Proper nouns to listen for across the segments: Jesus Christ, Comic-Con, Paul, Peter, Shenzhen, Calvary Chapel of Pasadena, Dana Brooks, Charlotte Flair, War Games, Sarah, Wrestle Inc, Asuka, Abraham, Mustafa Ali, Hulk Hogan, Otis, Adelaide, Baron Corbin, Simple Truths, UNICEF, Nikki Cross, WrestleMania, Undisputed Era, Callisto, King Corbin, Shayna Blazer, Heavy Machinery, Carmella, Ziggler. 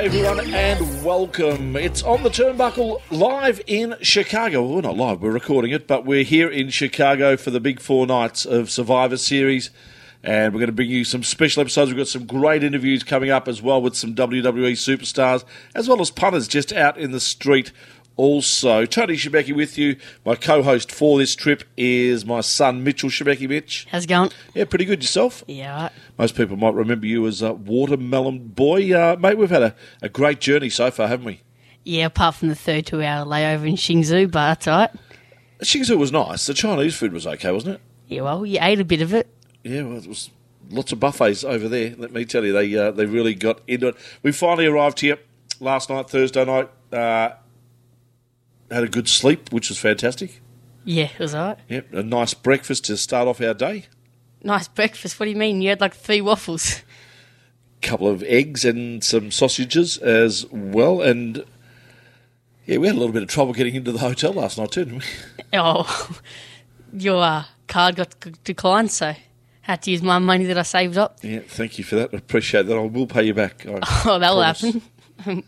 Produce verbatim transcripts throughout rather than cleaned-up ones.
Everyone and welcome. It's On The Turnbuckle live in Chicago. Well, we're not live, we're recording it, but we're here in Chicago for the big four nights of Survivor Series, and we're going to bring you some special episodes. We've got some great interviews coming up as well with some W W E superstars, as well as punters just out in the street also. Tony Shabaki with you. My co-host for this trip is my son, Mitchell Shabaki. Mitch. How's it going? Yeah, pretty good. Yourself? Yeah. Most people might remember you as a Watermelon Boy. Uh, mate, we've had a, a great journey so far, haven't we? Yeah, apart from the thirty-two hour layover in Shenzhen, but that's all right. Shenzhen was nice. The Chinese food was okay, wasn't it? Yeah, well, you ate a bit of it. Yeah, well, it was lots of buffets over there, let me tell you. They, uh, they really got into it. We finally arrived here last night, Thursday night. Uh, had a good sleep, which was fantastic. Yeah, it was all right. Yep, a nice breakfast to start off our day. Nice breakfast? What do you mean? You had like three waffles. A couple of eggs and some sausages as well. And, yeah, we had a little bit of trouble getting into the hotel last night too, didn't we? Oh, your uh, card got declined, so I had to use my money that I saved up. Yeah, thank you for that. I appreciate that. I will pay you back. I oh, that'll promise. Happen.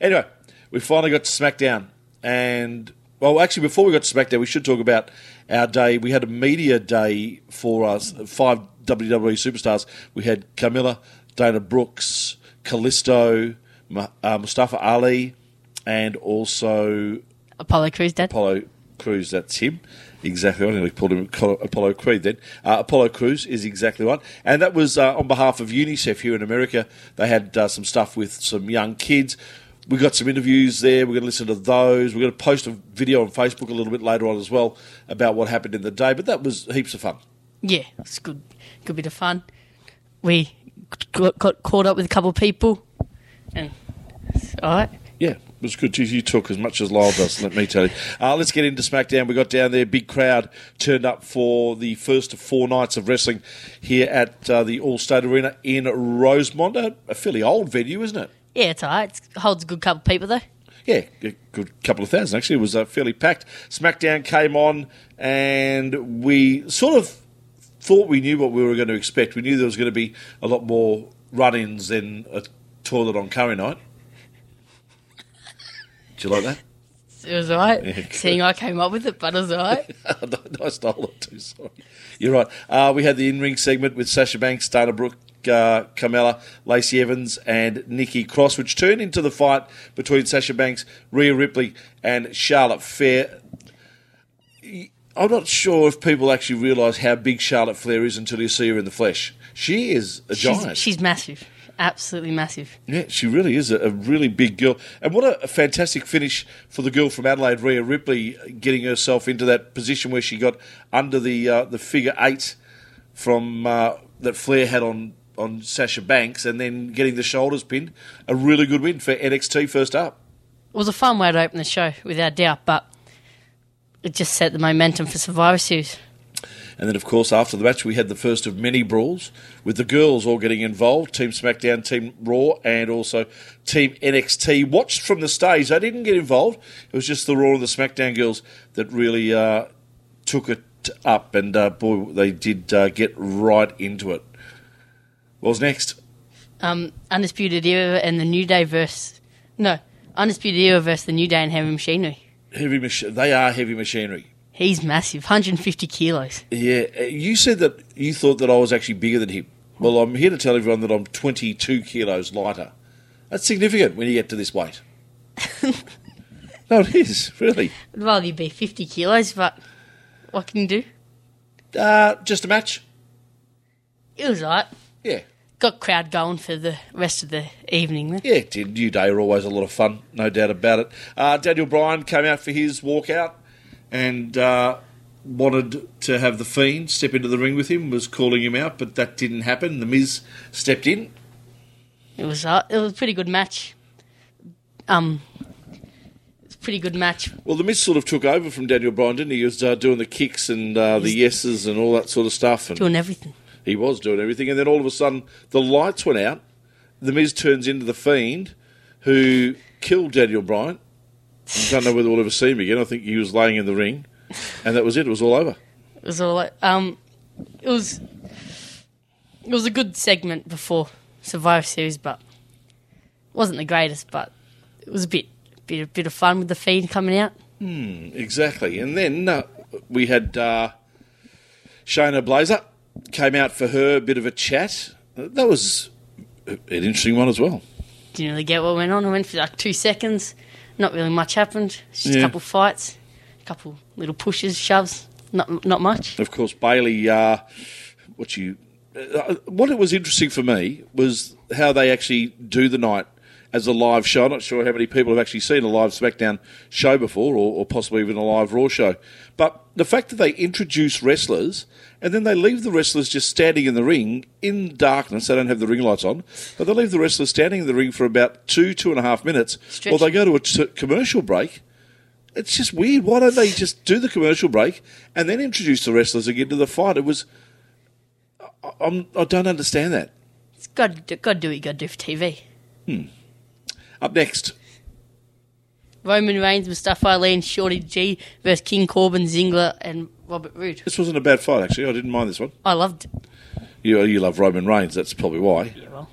Anyway, we finally got to SmackDown. And, well, actually, before we got to SmackDown, we should talk about our day. We had a media day for us, five W W E superstars. We had Carmella, Dana Brooks, Callisto, uh, Mustafa Ali, and also... Apollo Crews, Dad. Apollo Crews, that's him. Exactly right. I nearly pulled him Apollo Creed then. Uh, Apollo Crews is exactly right. And that was uh, on behalf of UNICEF here in America. They had uh, some stuff with some young kids. We got some interviews there. We're going to listen to those. We're going to post a video on Facebook a little bit later on as well about what happened in the day. But that was heaps of fun. Yeah, it's good, good bit of fun. We got, got caught up with a couple of people, and it's all right. Yeah, it was good. You took as much as Lyle does. Let me tell you. Uh, let's get into SmackDown. We got down there. Big crowd turned up for the first of four nights of wrestling here at uh, the Allstate Arena in Rosemont. A fairly old venue, isn't it? Yeah, it's all right. It holds a good couple of people, though. Yeah, a good couple of thousand, actually. It was uh, fairly packed. SmackDown came on, and we sort of thought we knew what we were going to expect. We knew there was going to be a lot more run-ins than a toilet on curry night. Did you like that? It was all right. Yeah, seeing I came up with it, but it was all right. I stole it too, sorry. You're right. Uh, we had the in-ring segment with Sasha Banks, Dana Brooks, Uh, Carmella, Lacey Evans and Nikki Cross, which turned into the fight between Sasha Banks, Rhea Ripley and Charlotte Flair. I'm not sure if people actually realise how big Charlotte Flair is until you see her in the flesh. She is a she's, giant. She's massive, absolutely massive. Yeah, she really is a, a really big girl. And what a, a fantastic finish for the girl from Adelaide, Rhea Ripley, getting herself into that position where she got under the uh, the figure eight from uh, that Flair had on on Sasha Banks, and then getting the shoulders pinned. A really good win for N X T first up. It was a fun way to open the show, without doubt, but it just set the momentum for Survivor Series. And then, of course, after the match, we had the first of many brawls, with the girls all getting involved, Team SmackDown, Team Raw, and also Team N X T. Watched from the stage. They didn't get involved. It was just the Raw and the SmackDown girls that really uh, took it up, and, uh, boy, they did uh, get right into it. What was next? Um, Undisputed Era and the New Day versus... No, Undisputed Era versus the New Day and Heavy Machinery. Heavy mach- They are Heavy Machinery. He's massive, one hundred fifty kilos. Yeah, you said that you thought that I was actually bigger than him. Well, I'm here to tell everyone that I'm twenty-two kilos lighter. That's significant when you get to this weight. No, it is, really. I'd rather you be fifty kilos, but what can you do? Uh, just a match. It was all right. Yeah. Got crowd going for the rest of the evening then. Yeah, it did. New Day were always a lot of fun, no doubt about it. Uh, Daniel Bryan came out for his walkout and uh, wanted to have The Fiend step into the ring with him, was calling him out, but that didn't happen. The Miz stepped in. It was uh, it was a pretty good match. Um, it was a pretty good match. Well, The Miz sort of took over from Daniel Bryan, didn't he? He was uh, doing the kicks and uh, the yeses and all that sort of stuff. And doing everything. He was doing everything, and then all of a sudden the lights went out. The Miz turns into The Fiend, who killed Daniel Bryan. I don't know whether we'll ever see him again. I think he was laying in the ring, and that was it. It was all over. It was all um, it was it was a good segment before Survivor Series, but it wasn't the greatest. But it was a bit bit a bit of fun with The Fiend coming out. Hmm, exactly, and then uh, we had uh, Shayna Blazer. Came out for her, a bit of a chat. That was an interesting one as well. Didn't really get what went on. I went for like two seconds. Not really much happened. Just yeah. a couple of fights, a couple little pushes, shoves. Not not much. Of course, Bailey. Uh, what you? Uh, what it was interesting for me was how they actually do the night as a live show. I'm not sure how many people have actually seen a live SmackDown show before, or, or possibly even a live Raw show. But the fact that they introduce wrestlers and then they leave the wrestlers just standing in the ring in darkness. They don't have the ring lights on, but they leave the wrestlers standing in the ring for about two, two and a half minutes Stretching. While they go to a t- commercial break. It's just weird. Why don't they just do the commercial break and then introduce the wrestlers again to the fight? It was... I, I'm, I don't understand that. It's got to, got to do what you got to do for T V. Hmm. Up next, Roman Reigns, Mustafa Ali and Shorty G versus King Corbin, Ziggler and Robert Roode. This wasn't a bad fight, actually. I didn't mind this one. I loved it. You, you love Roman Reigns. That's probably why. Yeah, well.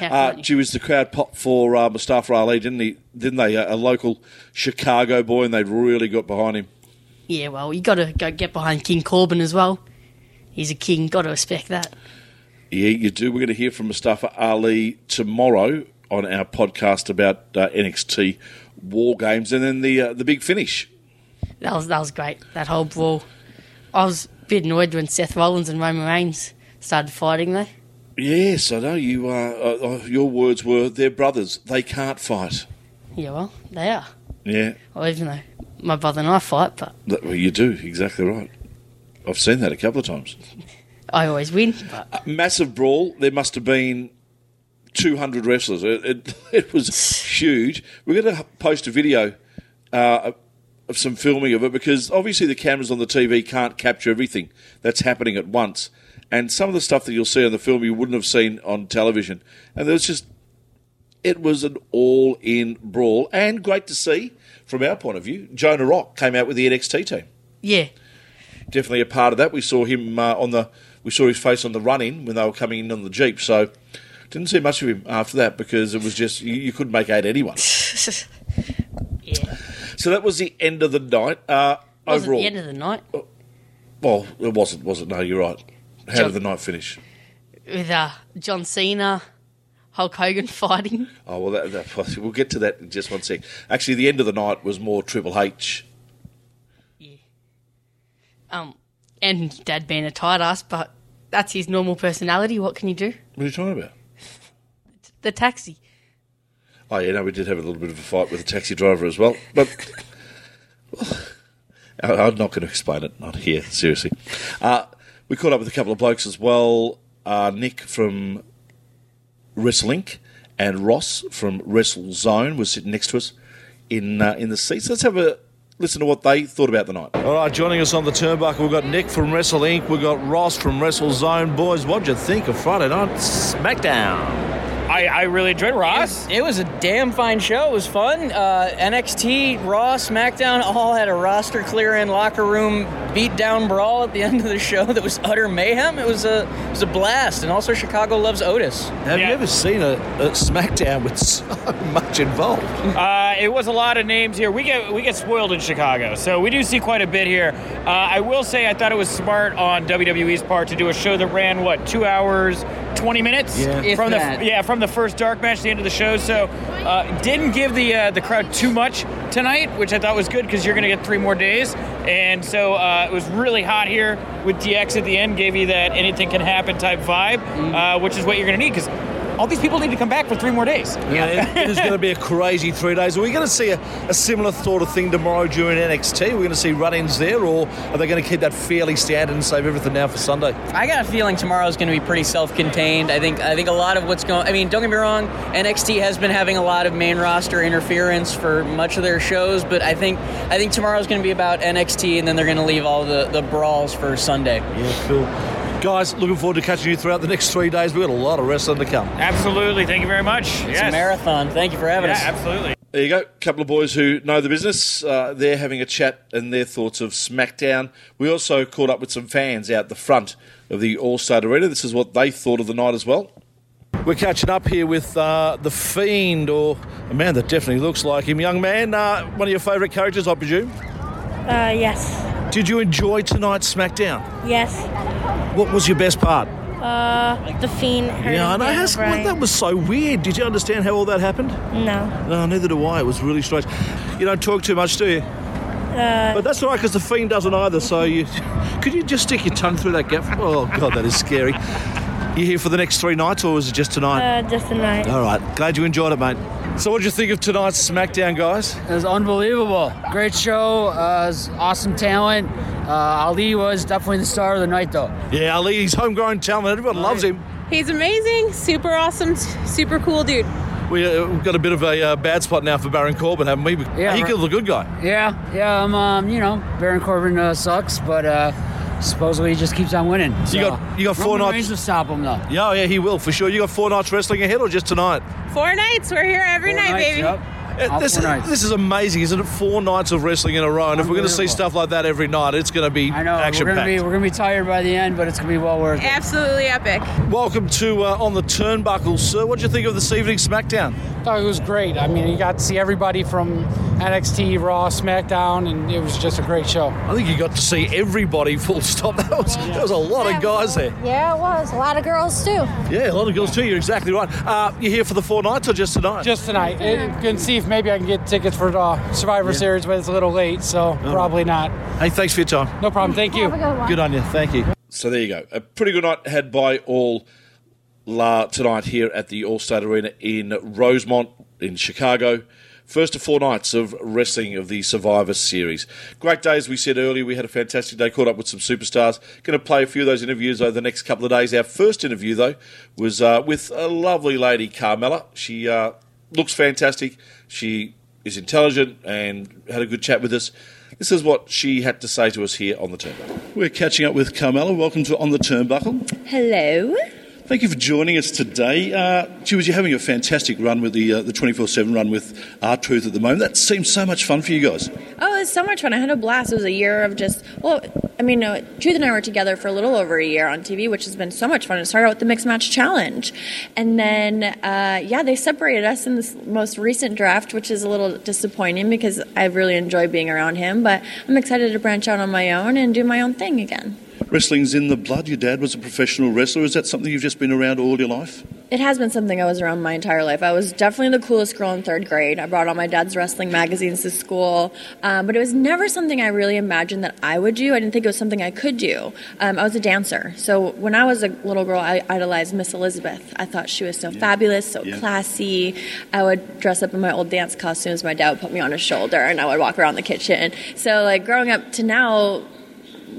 Uh, gee whiz, the crowd popped for uh, Mustafa Ali, didn't he? Didn't they? A, a local Chicago boy, and they really got behind him. Yeah, well, you got to go get behind King Corbin as well. He's a king. Got to respect that. Yeah, you do. We're going to hear from Mustafa Ali tomorrow on our podcast about uh, N X T War Games, and then the uh, the big finish. That was that was great. That whole brawl. I was a bit annoyed when Seth Rollins and Roman Reigns started fighting though. Yes, I know you. Uh, uh, your words were they're brothers. They can't fight. Yeah, well, they are. Yeah. Well, even though my brother and I fight, but well, you do exactly right. I've seen that a couple of times. I always win. But... massive brawl. There must have been two hundred wrestlers. It, it, it was huge. We're going to post a video uh, of some filming of it because obviously the cameras on the T V can't capture everything that's happening at once. And some of the stuff that you'll see on the film you wouldn't have seen on television. And there was just, it was an all-in brawl. And great to see, from our point of view, Jonah Rock came out with the N X T team. Yeah. Definitely a part of that. We saw him uh, on the, we saw his face on the run-in when they were coming in on the Jeep. So... didn't see much of him after that because it was just, you, you couldn't make out anyone. Yeah. So that was the end of the night. Uh, wasn't overall, the end of the night? Uh, well, it wasn't, was it? No, you're right. How John, did the night finish? With uh, John Cena, Hulk Hogan fighting. Oh, well, that, that, we'll get to that in just one sec. Actually, the end of the night was more Triple H. Yeah. Um, and Dad being a tight ass, but that's his normal personality. What can you do? What are you talking about? The taxi. Oh, yeah, no, we did have a little bit of a fight with the taxi driver as well. But well, I'm not going to explain it, not here, seriously. Uh, we caught up with a couple of blokes as well. Uh, Nick from Wrestle Inc and Ross from Wrestle Zone was sitting next to us in, uh, in the seats. Let's have a listen to what they thought about the night. All right, joining us on the turnbuckle, we've got Nick from Wrestle Inc, we've got Ross from Wrestle Zone. Boys, what'd you think of Friday night SmackDown? I, I really enjoyed Ross. It, it was a damn fine show. It was fun. Uh, N X T, Raw, SmackDown all had a roster clear-in, locker room beat-down brawl at the end of the show that was utter mayhem. It was a it was a blast. And also Chicago loves Otis. Have yeah. you ever seen a, a SmackDown with so much involved? Uh, it was a lot of names here. We get we get spoiled in Chicago, so we do see quite a bit here. Uh, I will say I thought it was smart on W W E's part to do a show that ran, what, two hours, twenty minutes? Yeah, from the that. yeah from the first dark match to the end of the show, so uh, didn't give the uh, the crowd too much tonight, which I thought was good because you're going to get three more days. And so uh, it was really hot here with D X at the end, gave you that anything can happen type vibe, mm-hmm. uh, which is what you're going to need because all these people need to come back for three more days. Yeah, it, it is going to be a crazy three days. Are we going to see a, a similar sort of thing tomorrow during N X T? Are we going to see run-ins there, or are they going to keep that fairly standard and save everything now for Sunday? I got a feeling tomorrow is going to be pretty self-contained. I think I think a lot of what's going... I mean, don't get me wrong, N X T has been having a lot of main roster interference for much of their shows, but I think I think tomorrow is going to be about N X T, and then they're going to leave all the, the brawls for Sunday. Yeah, cool. Guys, looking forward to catching you throughout the next three days. We've got a lot of wrestling to come. Absolutely. Thank you very much. It's yes. a marathon. Thank you for having yeah, us. Absolutely. There you go. A couple of boys who know the business. Uh, they're having a chat and their thoughts of SmackDown. We also caught up with some fans out the front of the Allstate Arena. This is what they thought of the night as well. We're catching up here with uh, The Fiend, or a man that definitely looks like him. Young man, uh, one of your favourite characters, I presume? Uh, yes. Did you enjoy tonight's SmackDown? Yes. What was your best part? Uh, the Fiend. Yeah, I know. How, that was so weird. Did you understand how all that happened? No. No, neither do I. It was really strange. You don't talk too much, do you? Uh, but that's all right, because the Fiend doesn't either. So you, could you just stick your tongue through that gap? Oh God, that is scary. You here for the next three nights, or was it just tonight? Uh, just tonight. All right. Glad you enjoyed it, mate. So what did you think of tonight's SmackDown, guys? It was unbelievable. Great show. Uh, it was awesome talent. Uh, Ali was definitely the star of the night, though. Yeah, Ali, he's homegrown talent. Everyone loves him. He's amazing. Super awesome. Super cool dude. We, uh, we've got a bit of a uh, bad spot now for Baron Corbin, haven't we? Yeah. He killed the good guy. Yeah. Yeah, um, um, you know, Baron Corbin uh, sucks, but... Uh, supposedly he just keeps on winning. So you got you got four Roman nights. Reigns will stop him though. Yeah, yeah, he will for sure. You got four nights wrestling ahead, or just tonight? Four nights. We're here every four night, nights, baby. Yep. It, this, is, this is amazing, isn't it? Four nights of wrestling in a row, and if we're going to see stuff like that every night, it's going to be action packed. We're going to be tired by the end, but it's going to be well worth it. Absolutely epic. Welcome to uh, On The Turnbuckle, sir. What did you think of this evening's SmackDown? I thought it was great. I mean, you got to see everybody from N X T, Raw, SmackDown, and it was just a great show. I think you got to see everybody, full stop. That was, yeah. That was a lot yeah, of guys there. Yeah, it was. A lot of girls, too. Yeah, a lot of girls, too. You're exactly right. Uh, you're here for the four nights or just tonight? Just tonight. It, you can see if maybe I can get tickets for uh, Survivor yeah. Series, but it's a little late, so oh. probably not. Hey, thanks for your time. No problem. Thank you. Good, good on you. Thank you. So there you go. A pretty good night had by all la tonight here at the Allstate Arena in Rosemont in Chicago. First of four nights of wrestling of the Survivor Series. Great day, as we said earlier. We had a fantastic day, caught up with some superstars. Going to play a few of those interviews over the next couple of days. Our first interview, though, was uh, with a lovely lady, Carmella. She uh, looks fantastic. She is intelligent and had a good chat with us. This is what she had to say to us here on The Turnbuckle. We're catching up with Carmella. Welcome to On The Turnbuckle. Hello. Thank you for joining us today. Uh, Jules, you're having a fantastic run with the uh, the twenty-four seven run with R-Truth at the moment. That seems so much fun for you guys. Oh, it's so much fun. I had a blast. It was a year of just, well, I mean, no, Truth and I were together for a little over a year on T V, which has been so much fun. It started out with the Mixed Match Challenge. And then, uh, yeah, they separated us in this most recent draft, which is a little disappointing because I really enjoy being around him. But I'm excited to branch out on my own and do my own thing again. Wrestling's in the blood. Your dad was a professional wrestler. Is that something you've just been around all your life? It has been something I was around my entire life. I was definitely the coolest girl in third grade. I brought all my dad's wrestling magazines to school. Um, but it was never something I really imagined that I would do. I didn't think it was something I could do. Um, I was a dancer. So when I was a little girl, I idolized Miss Elizabeth. I thought she was so yeah. fabulous, so yeah. classy. I would dress up in my old dance costumes. My dad would put me on his shoulder, and I would walk around the kitchen. So like growing up to now,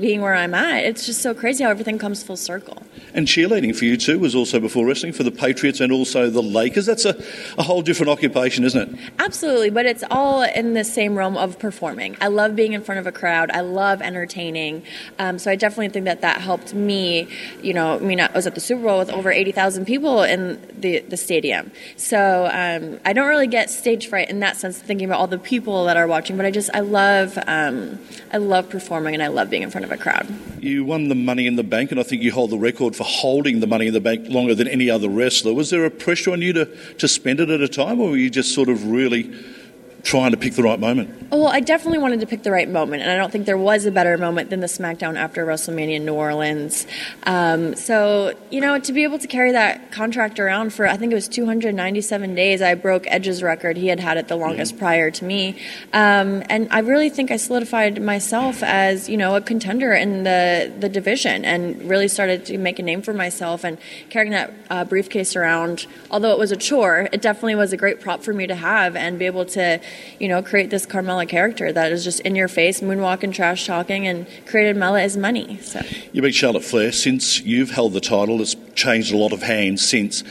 being where I'm at, it's just so crazy how everything comes full circle. And cheerleading for you too was also before wrestling, for the Patriots and also the Lakers. That's a, a whole different occupation, isn't it? Absolutely, but it's all in the same realm of performing. I love being in front of a crowd. I love entertaining. Um, so I definitely think that that helped me. You know, I mean, I was at the Super Bowl with over eighty thousand people in the, the stadium. So um, I don't really get stage fright in that sense, thinking about all the people that are watching, but I just, I love, um, I love performing and I love being in front of a crowd. You won the Money in the Bank, and I think you hold the record for holding the Money in the Bank longer than any other wrestler. Was there a pressure on you to, to spend it at a time, or were you just sort of really trying to pick the right moment? Oh, well, I definitely wanted to pick the right moment, and I don't think there was a better moment than the SmackDown after WrestleMania in New Orleans. Um, so, you know, to be able to carry that contract around for, I think it was two hundred ninety-seven days, I broke Edge's record. He had had it the longest mm. prior to me. Um, and I really think I solidified myself as, you know, a contender in the, the division, and really started to make a name for myself. And carrying that uh, briefcase around, although it was a chore, it definitely was a great prop for me to have and be able to, you know, create this Carmella character that is just in your face, moonwalk and trash talking, and created Mella as money. So you beat Charlotte Flair. Since you've held the title, it's changed a lot of hands since.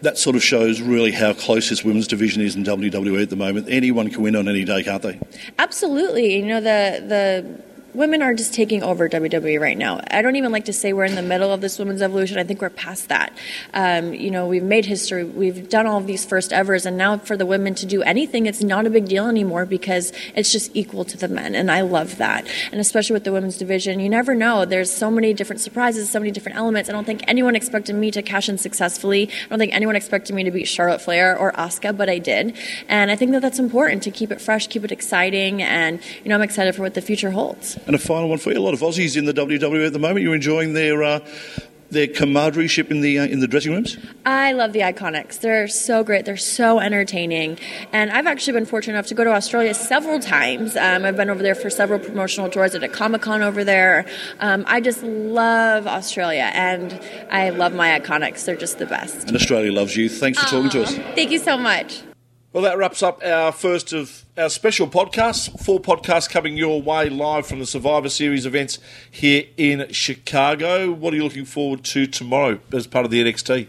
That sort of shows really how close this women's division is in W W E at the moment. Anyone can win on any day, can't they? Absolutely. You know, the the. Women are just taking over W W E right now. I don't even like to say we're in the middle of this women's evolution. I think we're past that. Um, you know, we've made history. We've done all of these first evers, and now for the women to do anything, it's not a big deal anymore because it's just equal to the men, and I love that. And especially with the women's division, you never know. There's so many different surprises, so many different elements. I don't think anyone expected me to cash in successfully. I don't think anyone expected me to beat Charlotte Flair or Asuka, but I did. And I think that that's important to keep it fresh, keep it exciting, and, you know, I'm excited for what the future holds. And a final one for you. A lot of Aussies in the W W E at the moment. You're enjoying their uh, their camaradereship in the uh, in the dressing rooms? I love the IIconics. They're so great. They're so entertaining. And I've actually been fortunate enough to go to Australia several times. Um, I've been over there for several promotional tours at a Comic-Con over there. Um, I just love Australia, and I love my IIconics. They're just the best. And Australia loves you. Thanks for Aww. talking to us. Thank you so much. Well, that wraps up our first of our special podcasts. Four podcasts coming your way live from the Survivor Series events here in Chicago. What are you looking forward to tomorrow as part of the N X T?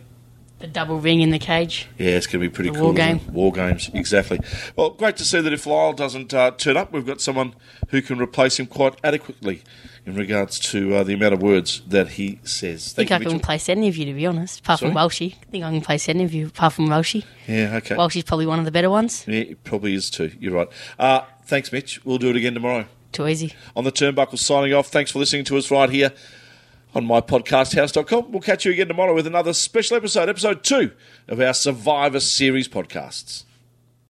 The double ring in the cage. Yeah, it's going to be pretty the cool. War game. War Games, exactly. Well, great to see that if Lyle doesn't uh, turn up, we've got someone who can replace him quite adequately in regards to uh, the amount of words that he says. Thank I think you, I can Mitchell. place any of you, to be honest, apart Sorry? from Welshie. I think I can place any of you, apart from Welshie. Yeah, okay. Welshie's probably one of the better ones. Yeah, it probably is too. You're right. Uh, thanks, Mitch. We'll do it again tomorrow. Too easy. On the Turnbuckle, signing off. Thanks for listening to us right here on my podcast house dot com. We'll catch you again tomorrow with another special episode, episode two of our Survivor Series podcasts.